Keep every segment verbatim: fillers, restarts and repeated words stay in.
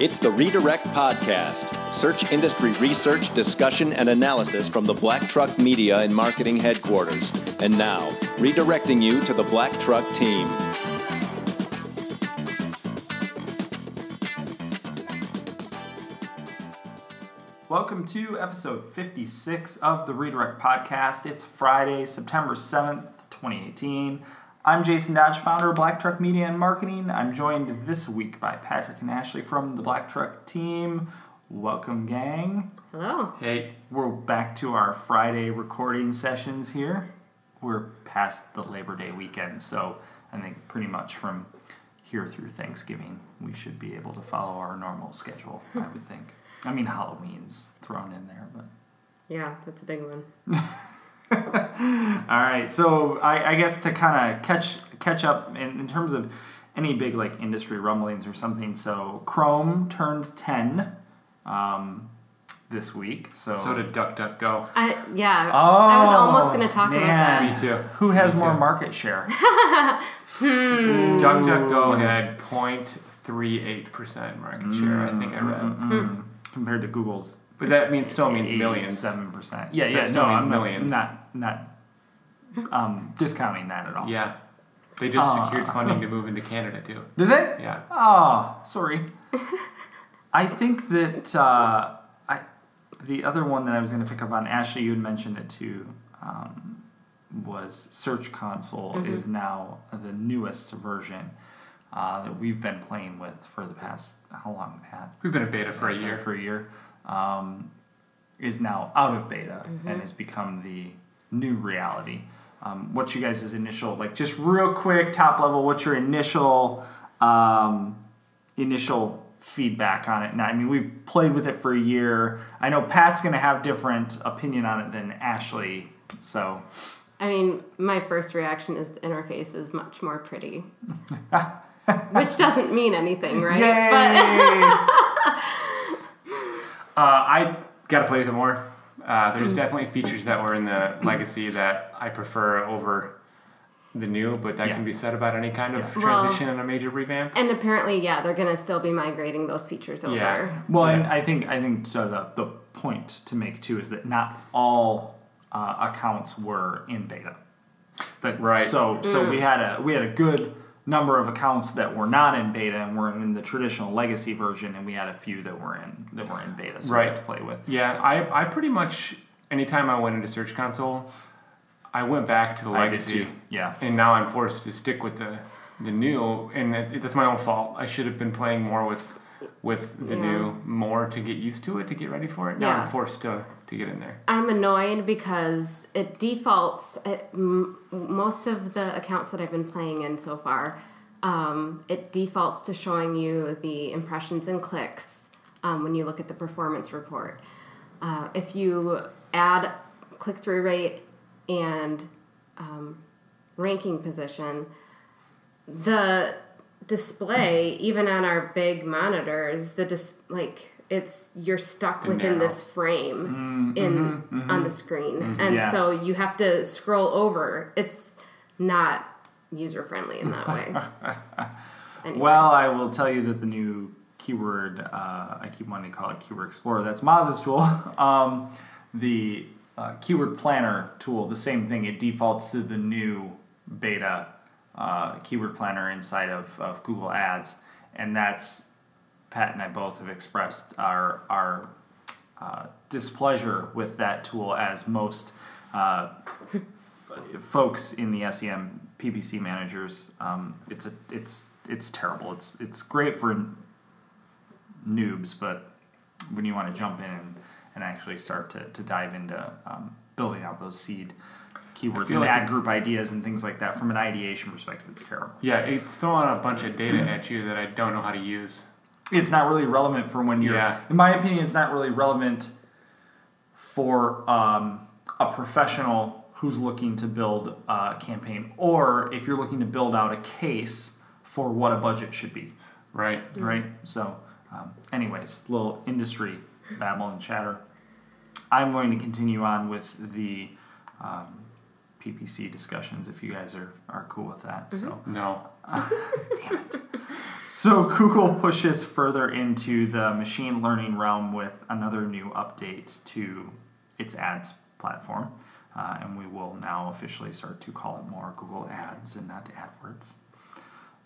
It's The Redirect Podcast, search industry research, discussion, and analysis from the Black Truck Media and Marketing Headquarters. And now, redirecting you to the Black Truck team. Welcome to episode fifty-six of The Redirect Podcast. It's Friday, September seventh, twenty eighteen. I'm Jason Dodge, founder of Black Truck Media and Marketing. I'm joined this week by Patrick and Ashley from the Black Truck team. Welcome, gang. Hello. Hey. We're back to our Friday recording sessions here. We're past the Labor Day weekend, so I think pretty much from here through Thanksgiving, we should be able to follow our normal schedule, I would think. I mean, Halloween's thrown in there, but... Yeah, that's a big one. All right, so I, I guess to kind of catch catch up in, in terms of any big like industry rumblings or something. So Chrome turned ten um, this week. So so did DuckDuckGo. I, yeah, oh, I was almost going to talk man. about that. Me too. Who has Me more too. market share? hmm. DuckDuckGo had zero point three eight percent market share. I think I read mm-hmm. compared to Google's. But that means still means millions. seven percent Yeah, yeah, no, I'm millions. not not um, discounting that at all. Yeah. They just uh, secured funding to move into Canada, too. Did they? Yeah. Oh, sorry. I think that uh, I the other one that I was going to pick up on, Ashley, you had mentioned it, too, um, was Search Console mm-hmm. is now the newest version uh, that we've been playing with for the past, how long, Pat? We've been in beta for a year. For a year. Um, is now out of beta mm-hmm. and has become the new reality. Um, what's you guys' initial, like just real quick, top level, what's your initial um, initial feedback on it? Now, I mean, we've played with it for a year. I know Pat's going to have different opinion on it than Ashley, so... I mean, my first reaction is the interface is much more pretty. Which doesn't mean anything, right? Yay! But Uh, I got to play with it more. Uh, there's definitely features that were in the legacy that I prefer over the new, but that yeah. can be said about any kind of yeah. transition well, and a major revamp. And apparently, yeah, they're going to still be migrating those features over. Yeah. Well, yeah. and I think I think so the the point to make, too, is that not all uh, accounts were in beta. But, right. So mm. so we had a we had a good number of accounts that were not in beta and were in the traditional legacy version, and we had a few that were in that were in beta, so right. we had to play with. Yeah, I I pretty much anytime I went into Search Console, I went back to the legacy. I did too. Yeah, and now I'm forced to stick with the the new, and it, that's my own fault. I should have been playing more with with the yeah. new more to get used to it, to get ready for it. Now yeah. I'm forced to to get in there. I'm annoyed because it defaults, it, m- most of the accounts that I've been playing in so far, um, it defaults to showing you the impressions and clicks um, when you look at the performance report. Uh, if you add click-through rate and um, ranking position, the display, even on our big monitors, the dis- like... It's you're stuck within now. this frame mm, in mm-hmm, mm-hmm. on the screen, mm-hmm. and yeah. so you have to scroll over. It's not user friendly in that way. Anyway. Well, I will tell you that the new keyword uh, I keep wanting to call it Keyword Explorer. That's Moz's tool. Um, the uh, Keyword Planner tool, the same thing. It defaults to the new beta uh, Keyword Planner inside of, of Google Ads, and that's. Pat and I both have expressed our our uh, displeasure with that tool, as most uh, folks in the S E M P P C managers. Um, it's a it's it's terrible. It's it's great for n- noobs, but when you want to jump in and, and actually start to, to dive into um, building out those seed keywords and like ad group ideas and things like that from an ideation perspective, it's terrible. Yeah, it's throwing a bunch of data at you that I don't know how to use. It's not really relevant for when you're... Yeah. In my opinion, it's not really relevant for um, a professional who's looking to build a campaign, or if you're looking to build out a case for what a budget should be. Right. Yeah. Right? So, um, anyways, little industry babble and chatter. I'm going to continue on with the um, P P C discussions if you guys are, are cool with that. Mm-hmm. So no. Uh, damn it. So Google pushes further into the machine learning realm with another new update to its ads platform. Uh, and we will now officially start to call it more Google Ads and not AdWords,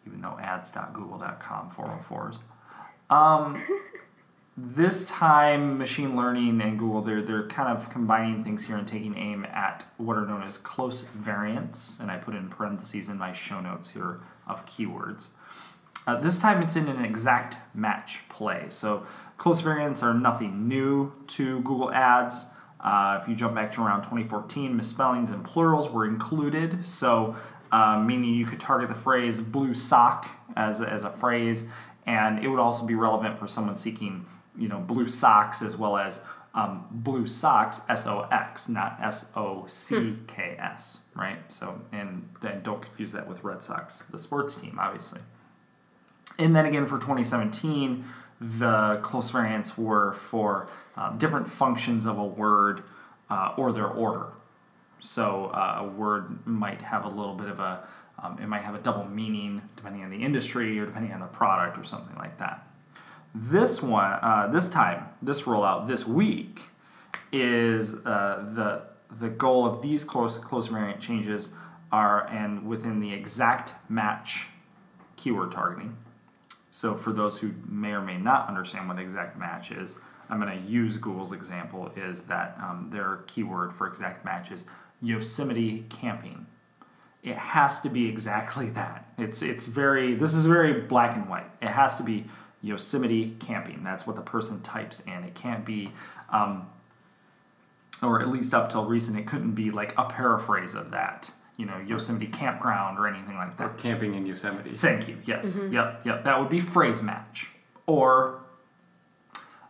even though ads dot google dot com four oh fours. Um, this time, machine learning and Google, they're, they're kind of combining things here and taking aim at what are known as close variants. And I put in parentheses in my show notes here of keywords. Uh, this time, it's in an exact match play. So close variants are nothing new to Google Ads. Uh, if you jump back to around twenty fourteen, misspellings and plurals were included, so uh, meaning you could target the phrase blue sock as a, as a phrase, and it would also be relevant for someone seeking, you know, blue socks as well as um, blue socks, S O X, not S O C K S, right? So, and, and don't confuse that with Red Sox, the sports team, obviously. And then again for twenty seventeen, the close variants were for uh, different functions of a word uh, or their order. So uh, a word might have a little bit of a, um, it might have a double meaning depending on the industry or depending on the product or something like that. This one, uh, this time, this rollout this week is uh, the the goal of these close close variant changes are and within the exact match keyword targeting. So for those who may or may not understand what exact match is, I'm going to use Google's example is that um, their keyword for exact match is Yosemite camping. It has to be exactly that. It's it's very, this is very black and white. It has to be Yosemite camping. That's what the person types in. It can't be, um, or at least up till recent, it couldn't be like a paraphrase of that. You know, Yosemite campground or anything like that. Or camping in Yosemite. Thank you, yes. Mm-hmm. Yep, yep. That would be phrase match or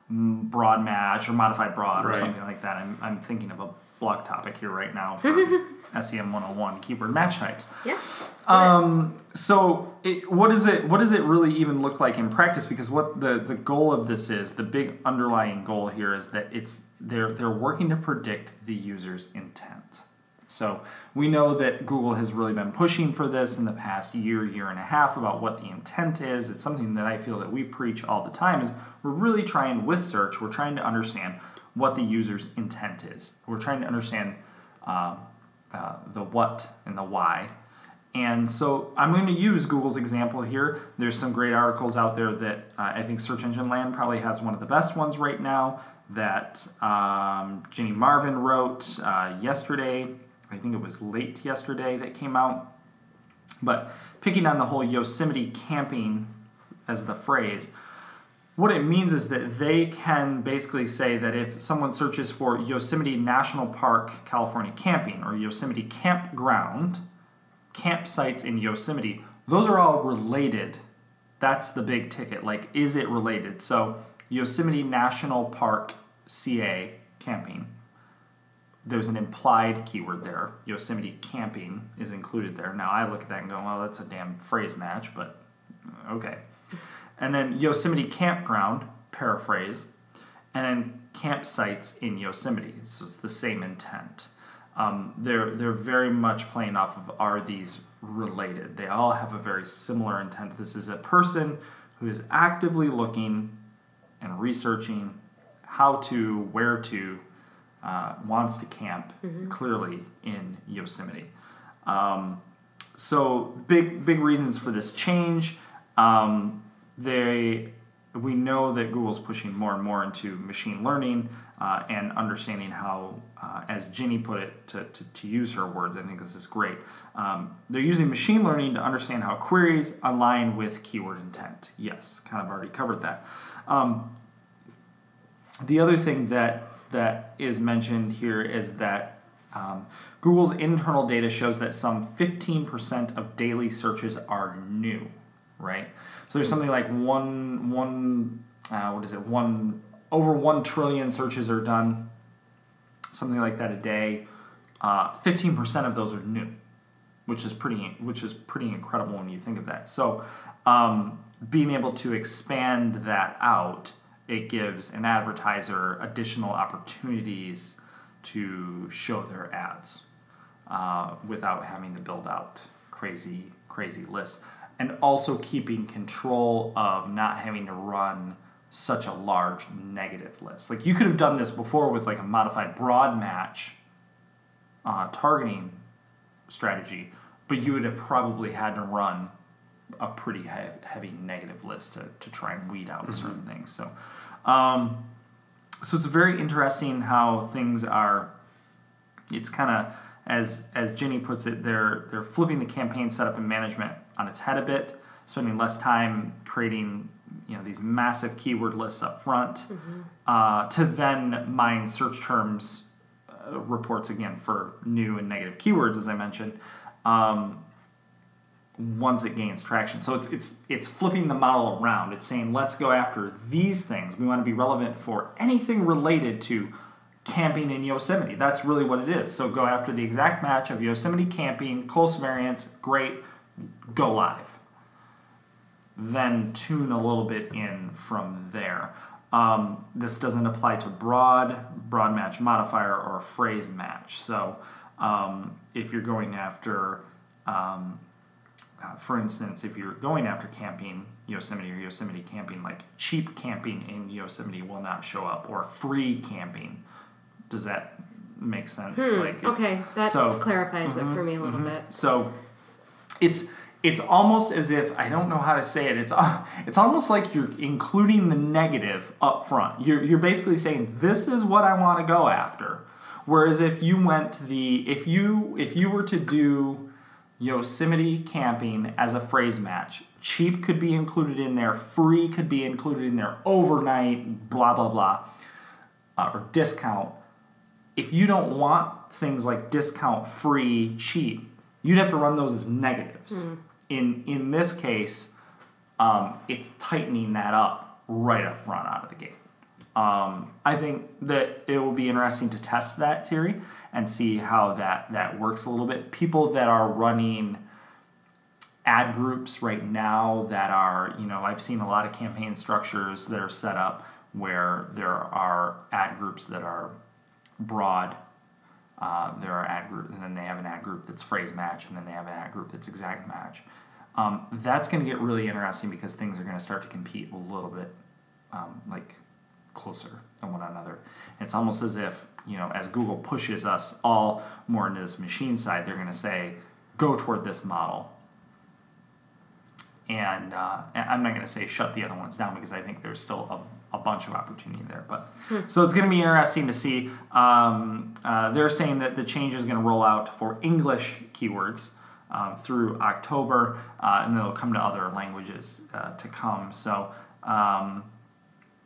broad match or modified broad right. or something like that. I'm I'm thinking of a blog topic here right now for S E M one oh one, keyword match types. Yeah. Um, so it, what is it, what does it really even look like in practice? Because what the, the goal of this is, the big underlying goal here is that it's they're they're working to predict the user's intent. So we know that Google has really been pushing for this in the past year, year and a half about what the intent is. It's something that I feel that we preach all the time is we're really trying with search, we're trying to understand what the user's intent is. We're trying to understand uh, uh, the what and the why. And so I'm going to use Google's example here. There's some great articles out there that uh, I think Search Engine Land probably has one of the best ones right now that um, Ginny Marvin wrote uh, yesterday. I think it was late yesterday that came out, but picking on the whole Yosemite camping as the phrase, what it means is that they can basically say that if someone searches for Yosemite National Park, California camping, or Yosemite campground, campsites in Yosemite, those are all related. That's the big ticket. Like, is it related? So Yosemite National Park, C A, camping. There's an implied keyword there. Yosemite camping is included there. Now, I look at that and go, well, that's a damn phrase match, but okay. And then Yosemite campground, paraphrase, and then campsites in Yosemite. So it's the same intent. Um, they're, they're very much playing off of are these related? They all have a very similar intent. This is a person who is actively looking and researching how to, where to, Uh, wants to camp, mm-hmm. clearly, in Yosemite. Um, so big big reasons for this change. Um, they we know that Google's pushing more and more into machine learning uh, and understanding how, uh, as Ginny put it, to, to, to use her words, I think this is great. Um, they're using machine learning to understand how queries align with keyword intent. Yes, kind of already covered that. Um, the other thing that that is mentioned here is that um, Google's internal data shows that some fifteen percent of daily searches are new, right? So there's something like one, one, uh, what is it? One, over one trillion searches are done, something like that a day. Uh, fifteen percent of those are new, which is pretty, which is pretty incredible when you think of that. So um, being able to expand that out, it gives an advertiser additional opportunities to show their ads uh, without having to build out crazy, crazy lists. and also keeping control of not having to run such a large negative list. Like, you could have done this before with like a modified broad match uh, targeting strategy, but you would have probably had to run a pretty heavy negative list to, to try and weed out mm-hmm. certain things. So um, so it's very interesting how things are, it's kind of, as as Ginny puts it, they're they're flipping the campaign setup and management on its head a bit, spending less time creating, you know, these massive keyword lists up front mm-hmm. uh, to then mine search terms uh, reports again for new and negative keywords, as I mentioned, um, once it gains traction. So it's it's it's flipping the model around. It's saying, let's go after these things. We want to be relevant for anything related to camping in Yosemite. That's really what it is. So go after the exact match of Yosemite camping, close variants, great, go live. Then tune a little bit in from there. Um, this doesn't apply to broad, broad match modifier, or phrase match. So um, if you're going after, um, uh, for instance, if you're going after camping Yosemite or Yosemite camping, like cheap camping in Yosemite will not show up, or free camping. Does that make sense? Hmm, like it's, okay, that so, clarifies mm-hmm, it for me a little mm-hmm. bit. So it's it's almost as if, I don't know how to say it, it's it's almost like you're including the negative up front. You're, you're basically saying, this is what I want to go after. Whereas if you went the, if you if you were to do Yosemite camping as a phrase match, cheap could be included in there, free could be included in there, overnight, blah, blah, blah, uh, or discount. If you don't want things like discount, free, cheap, you'd have to run those as negatives. Mm. In in this case, um, it's tightening that up right up front out of the gate. Um, I think that it will be interesting to test that theory and see how that, that works a little bit. People that are running ad groups right now that are, you know, I've seen a lot of campaign structures that are set up where there are ad groups that are broad. Uh, there are ad group, and then they have an ad group that's phrase match, and then they have an ad group that's exact match. Um, that's going to get really interesting because things are going to start to compete a little bit, um, like closer than one another. And it's almost as if, you know, as Google pushes us all more into this machine side, they're going to say, go toward this model. And uh, I'm not going to say shut the other ones down because I think there's still a a bunch of opportunity there. But hmm. So it's going to be interesting to see. Um, uh, they're saying that the change is going to roll out for English keywords um, through October, uh, and they'll come to other languages uh, to come. So um,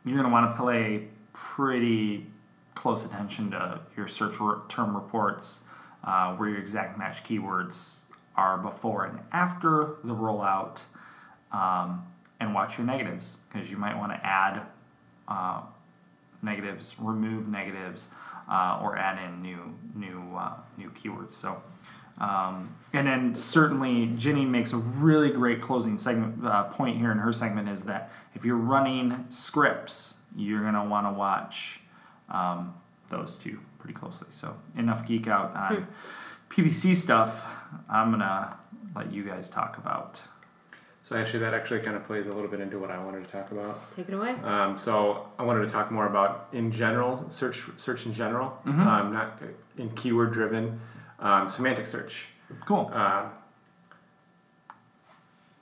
you're going to want to pay pretty close attention to your search term reports, uh, where your exact match keywords are before and after the rollout, um, and watch your negatives, because you might want to add Uh, negatives, remove negatives, uh, or add in new new uh, new keywords. So, um, and then certainly Ginny makes a really great closing segment uh, point here in her segment, is that if you're running scripts, you're gonna want to watch um, those two pretty closely. So enough geek out on hmm. P P C stuff. I'm gonna let you guys talk about. So actually, that actually kind of plays a little bit into what I wanted to talk about. Take it away. Um, so I wanted to talk more about, in general, search search in general, mm-hmm. um, not in keyword-driven, um, semantic search. Cool. Uh,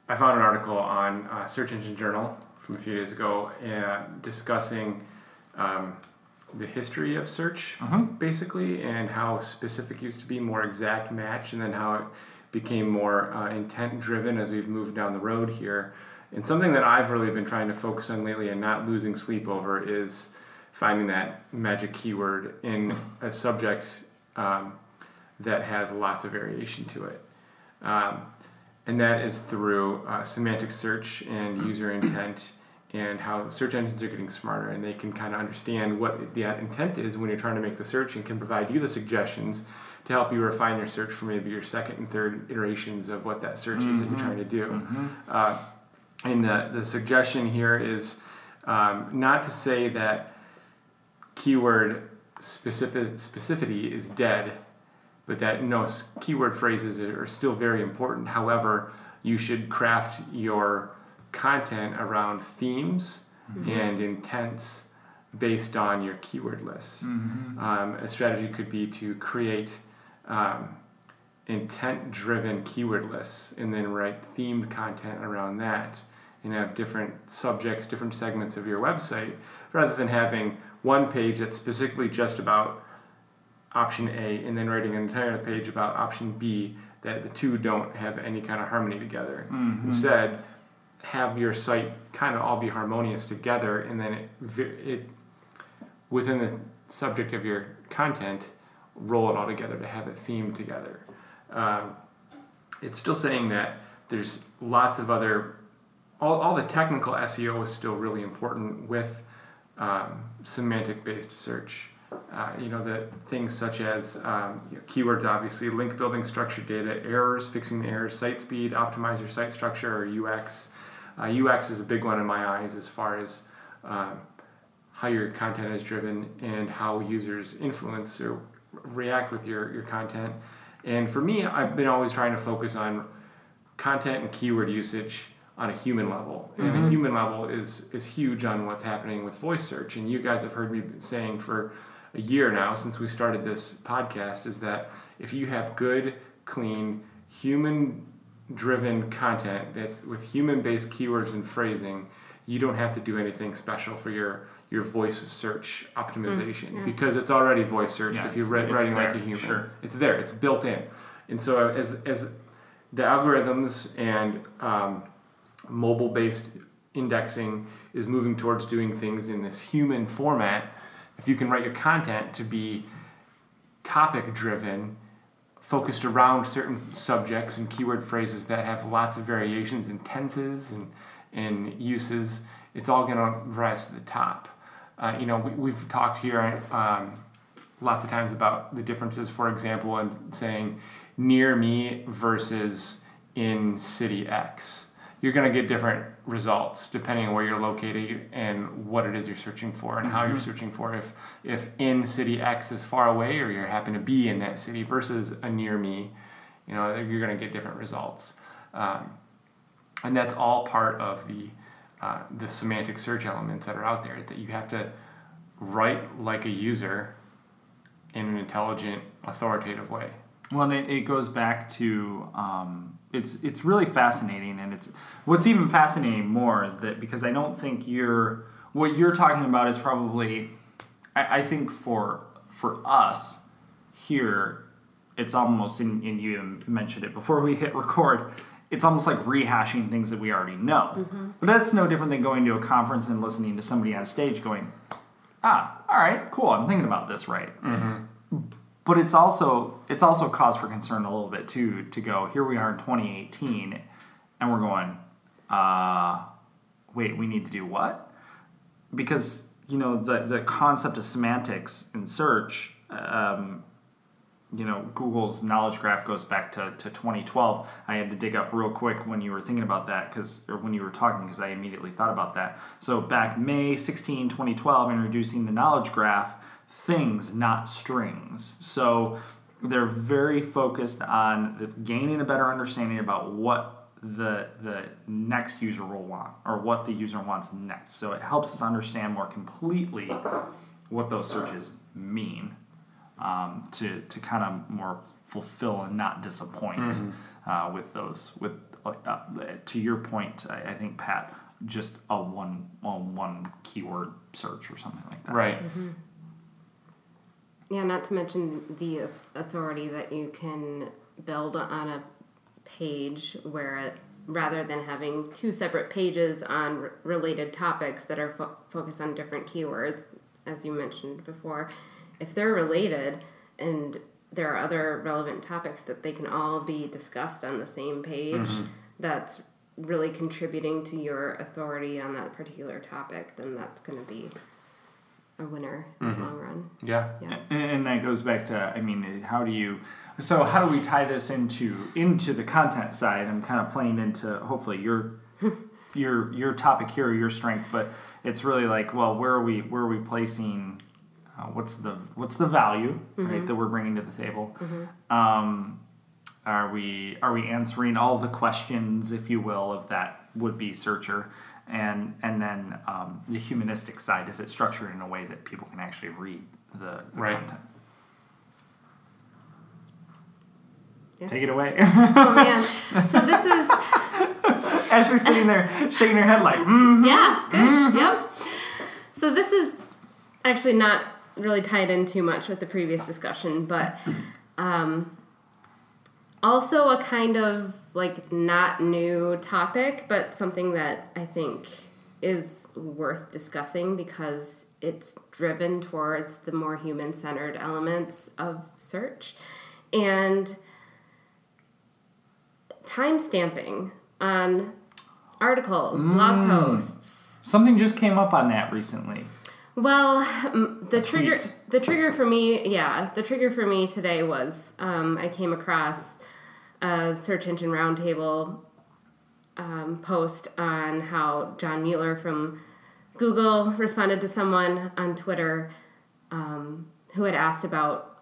I found an article on uh, Search Engine Journal from a few days ago uh, discussing um, the history of search, mm-hmm. basically, and how specific used to be more exact match, and then how it became more uh, intent-driven as we've moved down the road here. And something that I've really been trying to focus on lately and not losing sleep over is finding that magic keyword in a subject um, that has lots of variation to it. Um, and that is through uh, semantic search and user intent, and how search engines are getting smarter, and they can kind of understand what the intent is when you're trying to make the search, and can provide you the suggestions to help you refine your search for maybe your second and third iterations of what that search mm-hmm. is that you're trying to do. Mm-hmm. Uh, and the, the suggestion here is um, not to say that keyword specific, specificity is dead, but that no keyword phrases are still very important. However, you should craft your content around themes mm-hmm. and intents based on your keyword lists. Mm-hmm. Um, a strategy could be to create um, intent-driven keyword lists and then write themed content around that and have different subjects, different segments of your website, rather than having one page that's specifically just about option A and then writing an entire page about option B, that the two don't have any kind of harmony together. Mm-hmm. Instead, have your site kind of all be harmonious together, and then it, it within the subject of your content, roll it all together to have it themed together. Um, it's still saying that there's lots of other, all, all the technical S E O is still really important with um, semantic-based search. Uh, you know, the things such as um, you know, keywords, obviously, link building, structured data, errors, fixing the errors, site speed, optimize your site structure, or U X. Uh, U X is a big one in my eyes as far as um, how your content is driven and how users influence or react with your, your content. And for me, I've been always trying to focus on content and keyword usage on a human level. And mm-hmm. a human level is is huge on what's happening with voice search. And you guys have heard me saying for a year now, since we started this podcast, is that if you have good, clean, human-driven content that's with human-based keywords and phrasing, you don't have to do anything special for your, your voice search optimization mm, yeah. because it's already voice search. Yeah, if you're writing there, like a human. Sure. It's there. It's built in. And so as as the algorithms and um, mobile-based indexing is moving towards doing things in this human format, if you can write your content to be topic-driven, focused around certain subjects and keyword phrases that have lots of variations in tenses and, and uses, it's all going to rise to the top. Uh, you know, we, we've talked here um, lots of times about the differences, for example, in saying near me versus in city X. You're going to get different results depending on where you're located and what it is you're searching for and mm-hmm. how you're searching for. If if in city X is far away or you happen to be in that city versus a near me, you know, you're going to get different results. Um, and that's all part of the uh, the semantic search elements that are out there that you have to write like a user in an intelligent, authoritative way. Well, and it, it goes back to... Um It's it's really fascinating, and it's what's even fascinating more is that because I don't think you're what you're talking about is probably I, I think for for us here it's almost and, and you mentioned it before we hit record, it's almost like rehashing things that we already know. Mm-hmm. But that's no different than going to a conference and listening to somebody on stage going, ah, all right, cool, I'm thinking about this right. Mm-hmm. But it's also it's also cause for concern a little bit too to go here we are in twenty eighteen and we're going uh, wait we need to do what, because you know the the concept of semantics in search um, you know Google's knowledge graph goes back to, to twenty twelve. I had to dig up real quick when you were thinking about that because or when you were talking because I immediately thought about that. So back May sixteenth, twenty twelve, introducing the knowledge graph. Things, not strings. So they're very focused on gaining a better understanding about what the the next user will want or what the user wants next. So it helps us understand more completely what those searches mean um, to to kind of more fulfill and not disappoint mm-hmm. uh, with those. With uh, to your point, I, I think Pat, just a one on one keyword search or something like that. Right. Mm-hmm. Yeah, not to mention the authority that you can build on a page where it, rather than having two separate pages on r- related topics that are fo- focused on different keywords, as you mentioned before, if they're related and there are other relevant topics that they can all be discussed on the same page, mm-hmm. that's really contributing to your authority on that particular topic, then that's going to be... a winner in mm-hmm. the long run. Yeah. yeah. And, and that goes back to, I mean, how do you, so how do we tie this into into the content side? I'm kind of playing into, hopefully, your your your topic here, your strength, but it's really like, well, where are we where are we placing, uh, what's the what's the value, mm-hmm. right, that we're bringing to the table? Mm-hmm. Um, Are we are we answering all the questions, if you will, of that would-be searcher? And and then um, the humanistic side, is it structured in a way that people can actually read the, the right. content? Yeah. Take it away. Oh, man. So this is... Ashley's sitting there shaking her head like, mm-hmm, yeah, good, mm-hmm. Yep. So this is actually not really tied in too much with the previous discussion, but um, also a kind of like not new topic, but something that I think is worth discussing because it's driven towards the more human-centered elements of search. And time stamping on articles, blog mm. posts. Something just came up on that recently. Well, the trigger the trigger for me, yeah, the trigger for me today was um, I came across a Search Engine Roundtable um, post on how John Mueller from Google responded to someone on Twitter um, who had asked about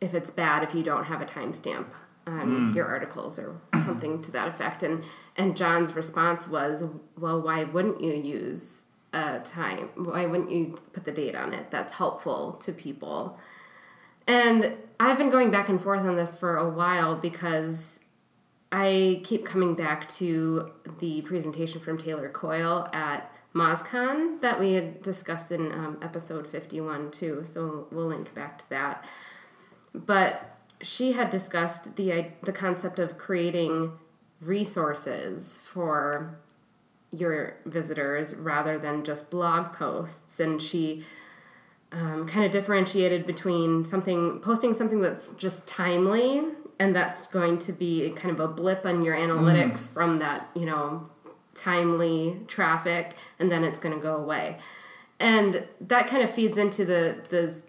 if it's bad if you don't have a timestamp on mm. your articles or something to that effect. And, and John's response was, well, why wouldn't you use a time? Why wouldn't you put the date on it? That's helpful to people. And I've been going back and forth on this for a while because I keep coming back to the presentation from Taylor Coyle at MozCon that we had discussed in um, episode fifty-one too. So we'll link back to that. But she had discussed the the concept of creating resources for your visitors rather than just blog posts. And she um, kind of differentiated between something posting something that's just timely and that's going to be kind of a blip on your analytics mm. from that, you know, timely traffic, and then it's going to go away. And that kind of feeds into the the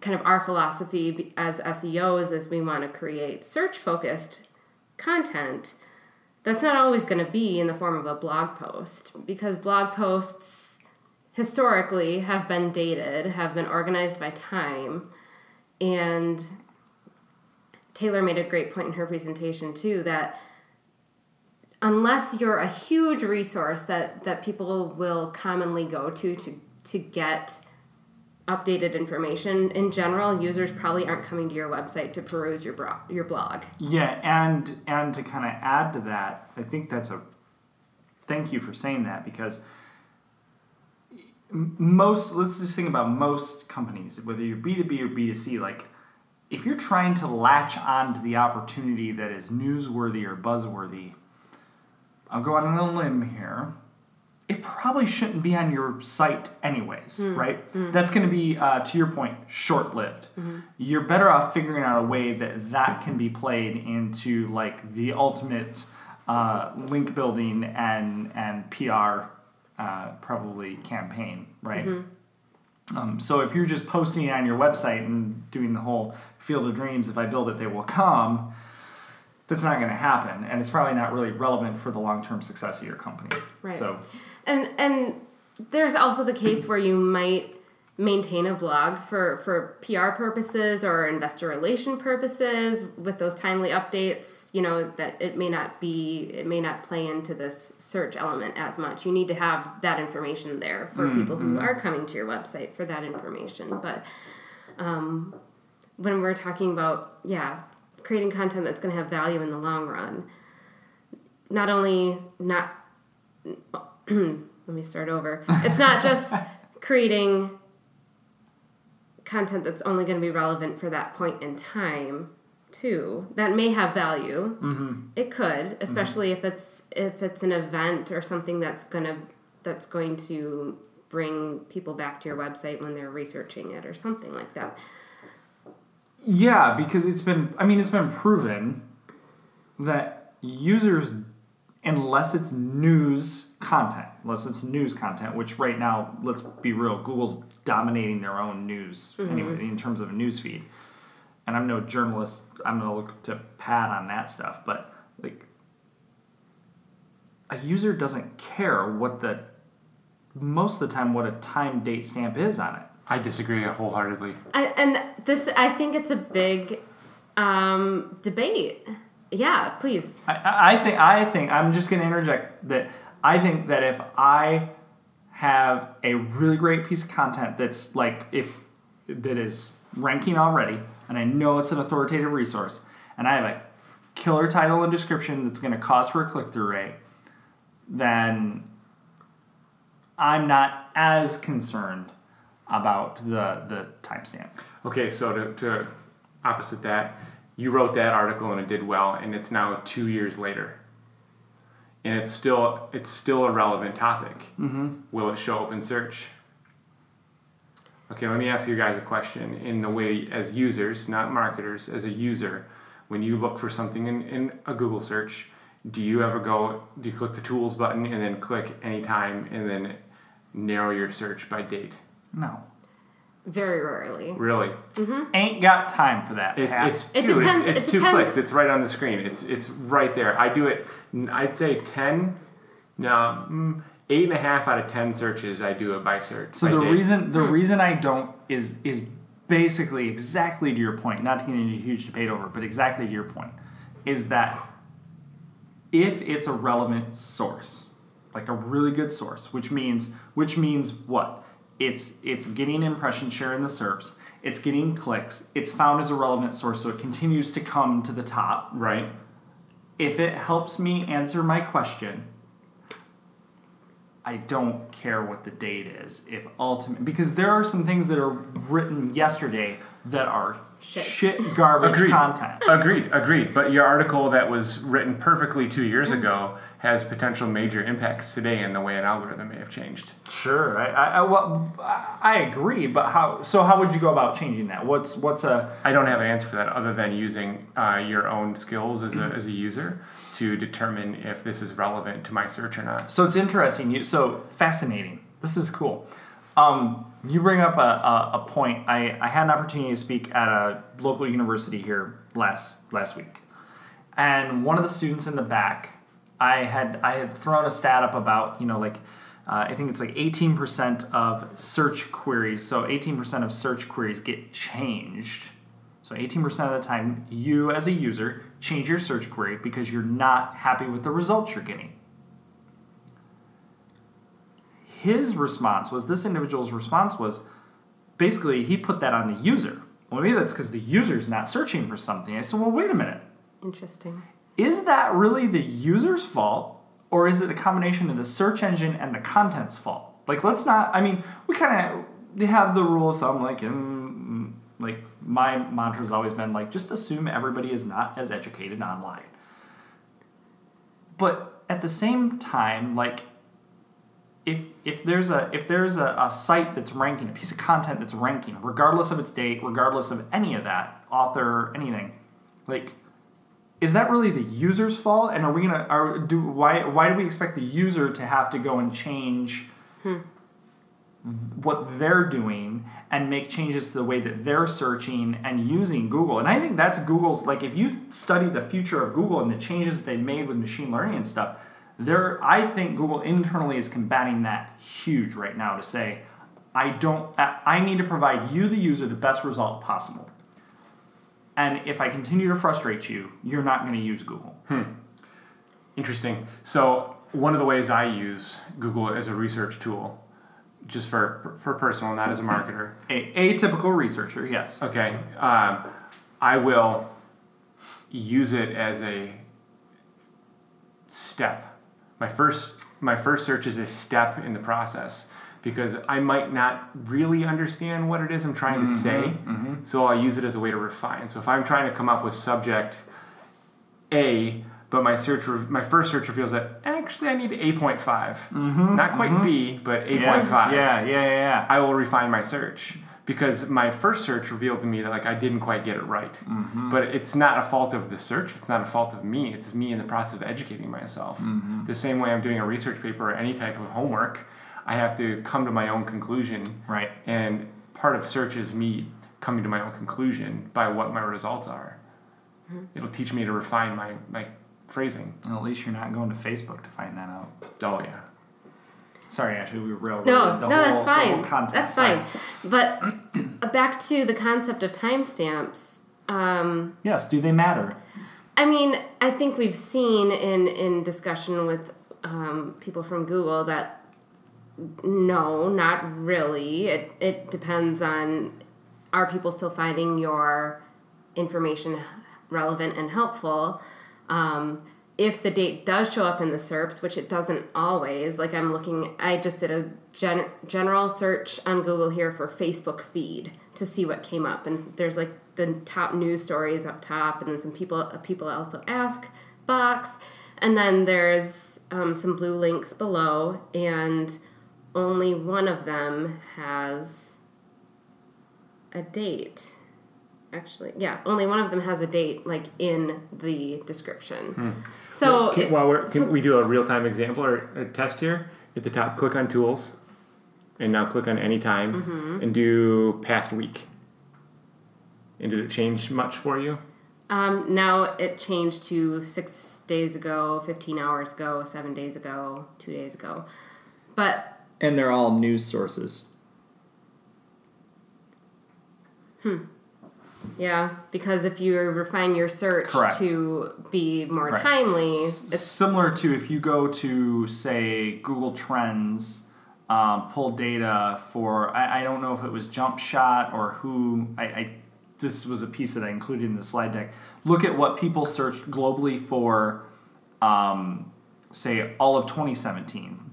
kind of our philosophy as S E Os is we want to create search-focused content that's not always going to be in the form of a blog post, because blog posts historically have been dated, have been organized by time. And Taylor made a great point in her presentation too, that unless you're a huge resource that, that people will commonly go to to, to get updated information. In general, users probably aren't coming to your website to peruse your bro- your blog. Yeah, and and to kind of add to that, I think that's a thank you for saying that, because most let's just think about most companies, whether you're B two B or B two C, like if you're trying to latch on to the opportunity that is newsworthy or buzzworthy, I'll go out on a limb here. It probably shouldn't be on your site anyways, mm, right? Mm. That's going to be, uh, to your point, short-lived. Mm-hmm. You're better off figuring out a way that that can be played into like the ultimate uh, link building and and P R uh, probably campaign, right? Mm-hmm. Um, so if you're just posting it on your website and doing the whole field of dreams, if I build it, they will come, that's not going to happen, and it's probably not really relevant for the long-term success of your company. Right. So, and and there's also the case where you might maintain a blog for, for P R purposes or investor relation purposes with those timely updates. You know that it may not be it may not play into this search element as much. You need to have that information there for mm-hmm. people who are coming to your website for that information. But um, when we're talking about yeah. creating content that's going to have value in the long run. Not only not... let me start over. It's not just creating content that's only going to be relevant for that point in time, too. That may have value. Mm-hmm. It could, especially mm-hmm. if it's if it's an event or something that's going to that's going to bring people back to your website when they're researching it or something like that. Yeah, because it's been, I mean, it's been proven that users, unless it's news content, unless it's news content, which right now, let's be real, Google's dominating their own news mm-hmm. anyway, in terms of a news feed. And I'm no journalist. I'm going to look to Pat on that stuff. But, like, a user doesn't care what the, most of the time, what a time date stamp is on it. I disagree wholeheartedly. I, and this, I think it's a big um, debate. Yeah, please. I, I think I think I'm just going to interject that I think that if I have a really great piece of content that's like if that is ranking already, and I know it's an authoritative resource, and I have a killer title and description that's going to cause for a click-through rate, then I'm not as concerned about the the timestamp. Okay, so to, to opposite that, you wrote that article and it did well, and it's now two years later, and it's still it's still a relevant topic. Mm-hmm. Will it show up in search? Okay, let me ask you guys a question. In the way, as users, not marketers, as a user, when you look for something in, in a Google search, do you ever go, do you click the tools button and then click anytime and then narrow your search by date? No. Very rarely. Really? Mm-hmm. Ain't got time for that. It, it's, it dude, depends. It's, it's it two depends. Clicks. It's right on the screen. It's it's right there. I do it, I'd say ten, no, eight and a half out of ten searches I do it by search. So by the date. reason the hmm. reason I don't is is basically exactly to your point, not to get into a huge debate over, but exactly to your point, is that if it's a relevant source, like a really good source, which means which means what? It's it's getting impression share in the SERPs. It's getting clicks. It's found as a relevant source, so it continues to come to the top. Right. If it helps me answer my question, I don't care what the date is. If ultimate, because there are some things that are written yesterday that are shit, shit garbage agreed. content. Agreed, agreed. But your article that was written perfectly two years ago has potential major impacts today in the way an algorithm may have changed. Sure, I, I, I, well, I agree. But how? So how would you go about changing that? What's what's a? I don't have an answer for that other than using uh, your own skills as a as a user to determine if this is relevant to my search or not. So it's interesting. You so fascinating. This is cool. Um, you bring up a, a, a point. I, I had an opportunity to speak at a local university here last last week, and one of the students in the back, I had I had thrown a stat up about, you know, like, uh, I think it's like eighteen percent of search queries, so eighteen percent of search queries get changed. So eighteen percent of the time, you as a user change your search query because you're not happy with the results you're getting. His response was, this individual's response was, basically he put that on the user. Well, maybe that's because the user's not searching for something. I said, well, wait a minute. Interesting. Is that really the user's fault, or is it the combination of the search engine and the content's fault? Like, let's not, I mean, we kind of have the rule of thumb, like, mm, like my mantra's always been, like, just assume everybody is not as educated online. But at the same time, like, if if there's a if there's a, a site that's ranking, a piece of content that's ranking, regardless of its date, regardless of any of that, author, anything, like, is that really the user's fault? And are we gonna are do why why do we expect the user to have to go and change hmm. what they're doing and make changes to the way that they're searching and using Google? And I think that's Google's, like, if you study the future of Google and the changes they made with machine learning and stuff, there I think Google internally is combating that huge right now to say, I don't I need to provide you, the user, the best result possible. And if I continue to frustrate you, you're not going to use Google. Hmm. Interesting. So one of the ways I use Google as a research tool, just for for personal, not as a marketer. A atypical researcher, yes. Okay. Um, I will use it as a step. My first my first search is a step in the process, because I might not really understand what it is I'm trying mm-hmm, to say, mm-hmm. so I'll use it as a way to refine. So if I'm trying to come up with subject A, but my search, re- my first search reveals that actually I need eight point five, mm-hmm, not quite mm-hmm. B, but eight point five. Yeah, yeah, yeah, yeah. I will refine my search, because my first search revealed to me that, like, I didn't quite get it right. Mm-hmm. But it's not a fault of the search. It's not a fault of me. It's me in the process of educating myself. Mm-hmm. The same way I'm doing a research paper or any type of homework, I have to come to my own conclusion. Right. And part of search is me coming to my own conclusion by what my results are. Mm-hmm. It'll teach me to refine my, my phrasing. Well, at least you're not going to Facebook to find that out. Oh, yeah. Sorry, Ashley, we railroaded no, the, no, whole, that's fine. the whole content. That's fine. That's fine. But back to the concept of timestamps, Um, yes, do they matter? I mean, I think we've seen in, in discussion with um, people from Google that no, not really. It it depends on, are people still finding your information relevant and helpful? Um, if the date does show up in the SERPs, which it doesn't always, like I'm looking, I just did a gen, general search on Google here for Facebook feed to see what came up. And there's like the top news stories up top, and then some people, a people also ask box. And then there's um, some blue links below, and only one of them has a date. Actually, yeah, only one of them has a date, like, in the description. Hmm. So, can, it, while we're, can so, we do a real-time example or a test here? At the top, click on Tools, and now click on Anytime, mm-hmm. and do Past Week. And did it change much for you? Um, now it changed to six days ago, fifteen hours ago, seven days ago, two days ago. But and they're all news sources. Hmm. Yeah, because if you refine your search Correct. to be more right. timely... S- it's similar to if you go to, say, Google Trends, um, pull data for... I, I don't know if it was Jumpshot or who... I, I This was a piece that I included in the slide deck. Look at what people searched globally for, um, say, all of twenty seventeen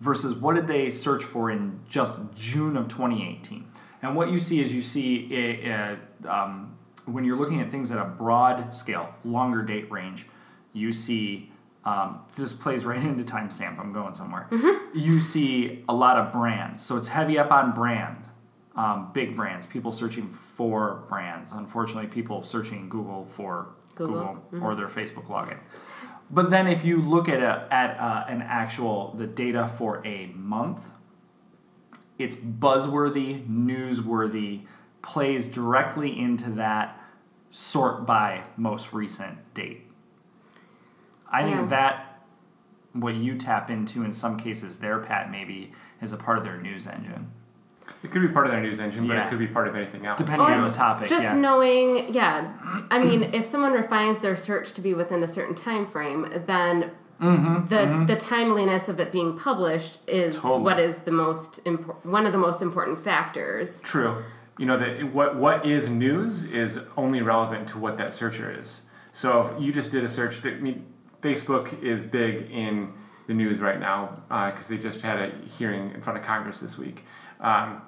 versus what did they search for in just June of twenty eighteen. And what you see is you see it, uh, um, when you're looking at things at a broad scale, longer date range, you see, um, this plays right into timestamp, I'm going somewhere. Mm-hmm. You see a lot of brands. So it's heavy up on brand, um, big brands, people searching for brands. Unfortunately, people searching Google for Google, Google mm-hmm. or their Facebook login. But then if you look at a, at uh, an actual, the data for a month, it's buzzworthy, newsworthy, plays directly into that sort by most recent date. I yeah. think that what you tap into in some cases, their Pat maybe, is a part of their news engine. It could be part of their news engine, but yeah. it could be part of anything else. Depending or on the topic, Just yeah. knowing, yeah. I mean, if someone refines their search to be within a certain time frame, then... Mm-hmm, the mm-hmm. the timeliness of it being published is totally. what is the most impor- one of the most important factors. True. You know, that what what is news is only relevant to what that searcher is. So if you just did a search, that I mean, Facebook is big in the news right now because uh, they just had a hearing in front of Congress this week. Um,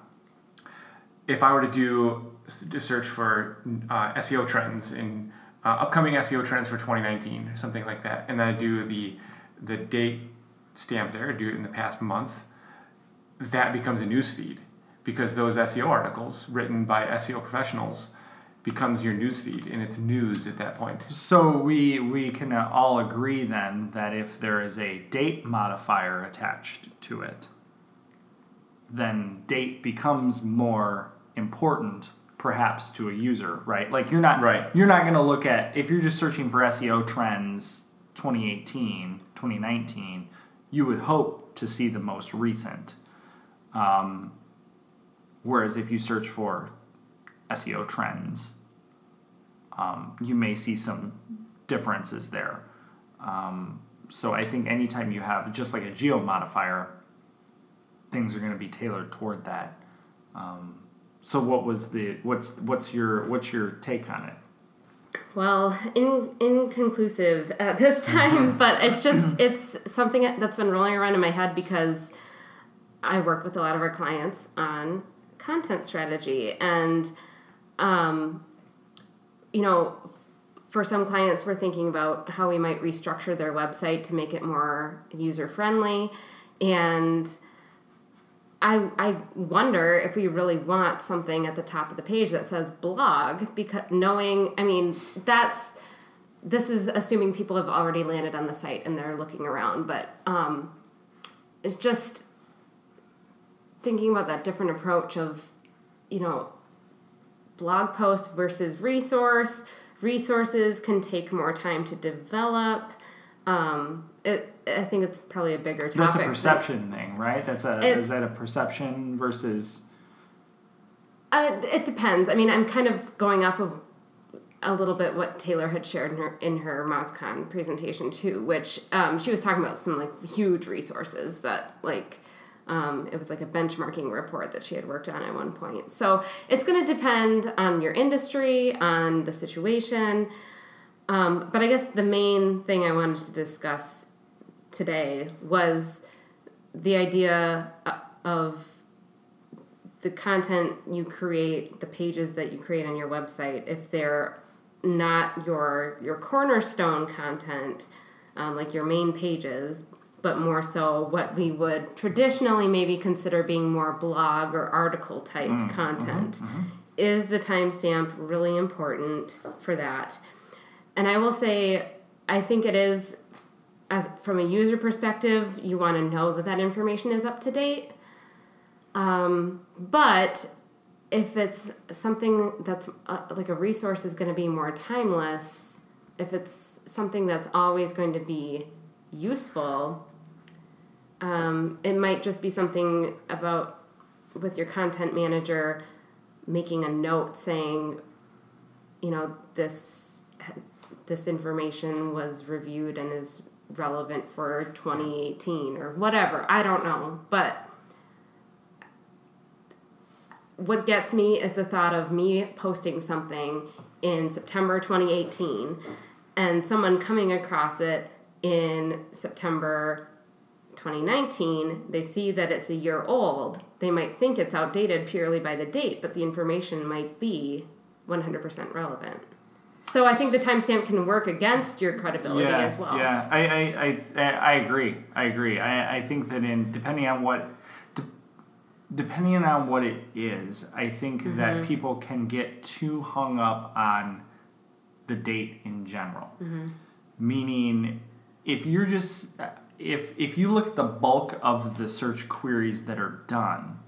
if I were to do a search for uh, S E O trends in Uh, upcoming S E O trends for twenty nineteen or something like that, and then I do the the date stamp there, do it in the past month, that becomes a news feed because those S E O articles written by S E O professionals becomes your news feed, and it's news at that point. So we we can all agree then that if there is a date modifier attached to it, then date becomes more important perhaps to a user, right? Like you're not right. you're not going to look at, if you're just searching for S E O trends twenty eighteen, twenty nineteen, you would hope to see the most recent. Um, whereas if you search for S E O trends, um, you may see some differences there. Um, so I think anytime you have just like a geo modifier, things are going to be tailored toward that. Um, So what was the what's what's your what's your take on it? Well, in, inconclusive at this time, but it's just it's something that's been rolling around in my head because I work with a lot of our clients on content strategy, and um, you know, for some clients, we're thinking about how we might restructure their website to make it more user friendly, and. I, I wonder if we really want something at the top of the page that says blog, because knowing, I mean, that's, this is assuming people have already landed on the site and they're looking around, but um, it's just thinking about that different approach of, you know, blog post versus resource. Resources can take more time to develop. Um, it, I think it's probably a bigger topic. That's a perception thing, right? That's a it, is that a perception versus? Uh, it depends. I mean, I'm kind of going off of a little bit what Taylor had shared in her in her MozCon presentation too, which um, she was talking about some like huge resources that like um, it was like a benchmarking report that she had worked on at one point. So it's going to depend on your industry, on the situation. Um, but I guess the main thing I wanted to discuss today was the idea of the content you create, the pages that you create on your website, if they're not your your cornerstone content, um, like your main pages, but more so what we would traditionally maybe consider being more blog or article type mm, content. Mm-hmm, mm-hmm. Is the timestamp really important for that? And I will say, I think it is, as from a user perspective, you want to know that that information is up to date. Um, but if it's something that's uh, like a resource is going to be more timeless, if it's something that's always going to be useful, um, it might just be something about with your content manager making a note saying, you know, this has, this information was reviewed and is relevant for twenty eighteen or whatever. I don't know, but what gets me is the thought of me posting something in September twenty eighteen and someone coming across it in September twenty nineteen. They see that it's a year old. They might think it's outdated purely by the date, but the information might be one hundred percent relevant. So I think the timestamp can work against your credibility yeah, as well. Yeah, I I, I, I agree. I agree. I, I think that in depending on what... Depending on what it is, I think mm-hmm. that people can get too hung up on the date in general. Mm-hmm. Meaning, if you're just if if you look at the bulk of the search queries that are done,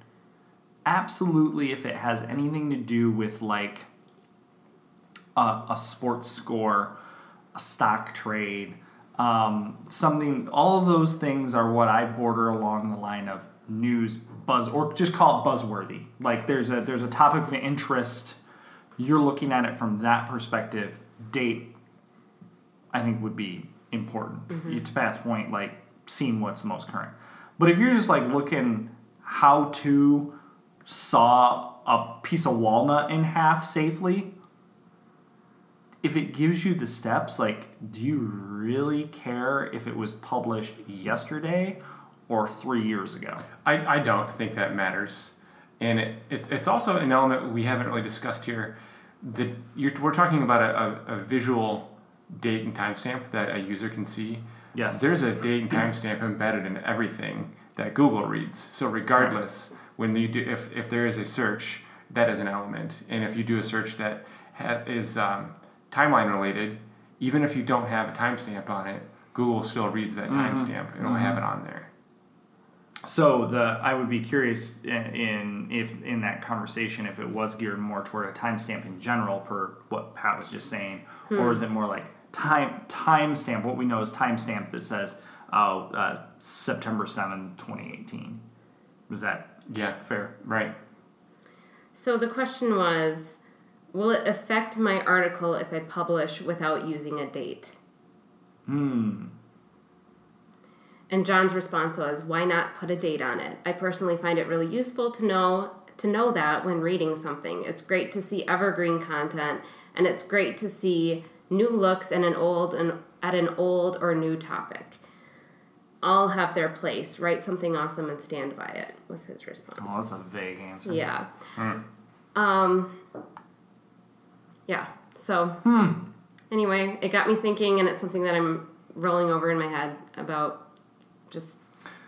absolutely, if it has anything to do with like a, a sports score, a stock trade, um, something, all of those things are what I border along the line of news buzz, or just call it buzzworthy. Like there's a there's a topic of interest. You're looking at it from that perspective. Date, I think, would be important. Mm-hmm. To Pat's point, like seeing what's the most current. But if you're just like looking how to saw a piece of walnut in half safely, if it gives you the steps, like, do you really care if it was published yesterday or three years ago? I, I don't think that matters. And it, it, it's also an element we haven't really discussed here. The, you're, we're talking about a, a, a visual date and timestamp that a user can see. Yes. There's a date and timestamp embedded in everything that Google reads. So regardless, when you do, if, if there is a search, that is an element. And if you do a search that ha- is um, timeline related, even if you don't have a timestamp on it, Google still reads that timestamp mm-hmm. and will mm-hmm. have it on there. So the I would be curious in, in if in that conversation if it was geared more toward a timestamp in general per what Pat was just saying, hmm. or is it more like time timestamp? What we know is timestamp that says oh uh, uh, September seventh, twenty eighteen. Was that yeah fair right? So the question was, will it affect my article if I publish without using a date? Hmm. And John's response was, why not put a date on it? I personally find it really useful to know to know that when reading something. It's great to see evergreen content, and it's great to see new looks and an old and at an old or new topic. All have their place. Write something awesome and stand by it, was his response. Oh, that's a vague answer. Yeah. Mm. Um. Yeah, so hmm. anyway, it got me thinking, and it's something that I'm rolling over in my head about just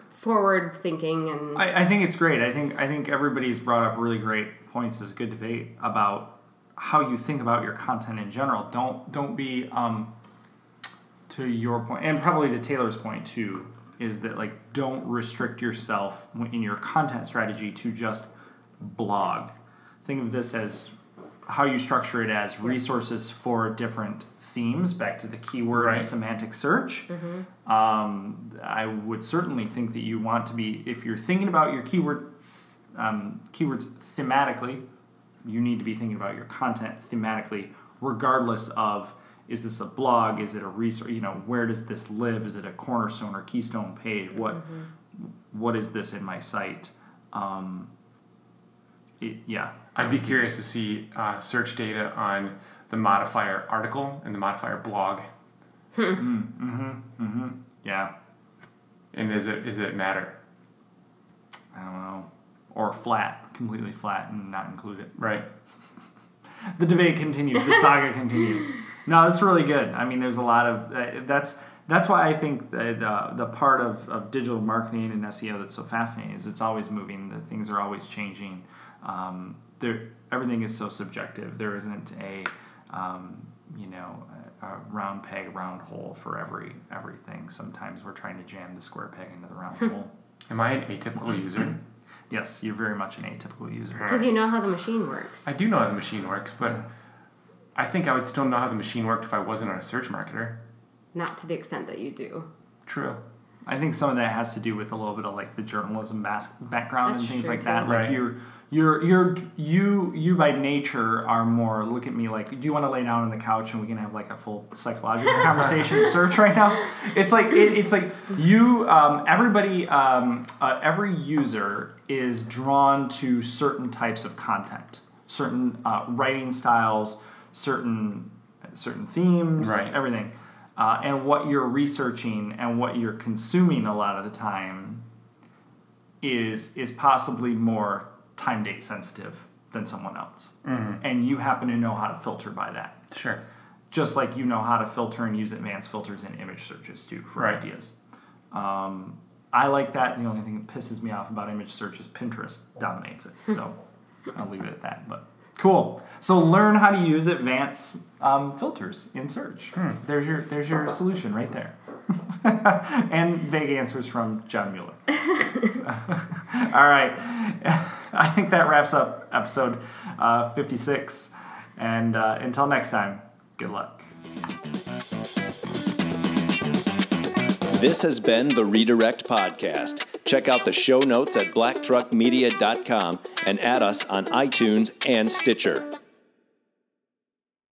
forward thinking. And I, I think it's great. I think I think everybody's brought up really great points. It's a good debate about how you think about your content in general. Don't don't be um, to your point, and probably to Taylor's point too, is that like don't restrict yourself in your content strategy to just blog. Think of this as how you structure it as resources for different themes, back to the keyword right. and semantic search. Mm-hmm. Um, I would certainly think that you want to be, if you're thinking about your keyword um, keywords thematically, you need to be thinking about your content thematically regardless of, is this a blog? Is it a resource? You know, where does this live? Is it a cornerstone or keystone page? What mm-hmm. what is this in my site? Um, it, yeah. I'd be curious to see uh, search data on the modifier article and the modifier blog. mm, mm-hmm, mm-hmm, yeah. And is it is it matter? I don't know. Or flat, completely flat and not include it. Right. The debate continues. The saga continues. No, that's really good. I mean, there's a lot of uh, that's that's why I think the the part of, of digital marketing and S E O that's so fascinating is it's always moving. The things are always changing. Um, there, everything is so subjective. There isn't a um, you know a, a round peg, round hole for every everything. Sometimes we're trying to jam the square peg into the round hole. Am I an atypical user? Yes, you're very much an atypical user. Because you know how the machine works. I do know how the machine works, but yeah. I think I would still know how the machine worked if I wasn't a search marketer. Not to the extent that you do. True. I think some of that has to do with a little bit of like the journalism bas- background That's and things like too. that. Right. Like you're, you're, you're, you, you by nature are more. Look at me, like, do you want to lay down on the couch and we can have like a full psychological conversation? Search right now. It's like it, it's like you. Um, everybody, um, uh, every user is drawn to certain types of content, certain uh, writing styles, certain certain themes, right. everything. Uh, and what you're researching and what you're consuming a lot of the time is is possibly more time date sensitive than someone else. Mm-hmm. And you happen to know how to filter by that. Sure. Just like you know how to filter and use advanced filters in image searches too for right. ideas. Um, I like that. And the only thing that pisses me off about image search is Pinterest dominates it. So I'll leave it at that. But cool. So learn how to use advanced um, filters in search. Hmm. There's your there's your solution right there. And vague answers from John Mueller. So, all right. I think that wraps up episode uh, fifty-six. And uh, until next time, good luck. This has been The Redirect Podcast. Check out the show notes at black truck media dot com and add us on iTunes and Stitcher.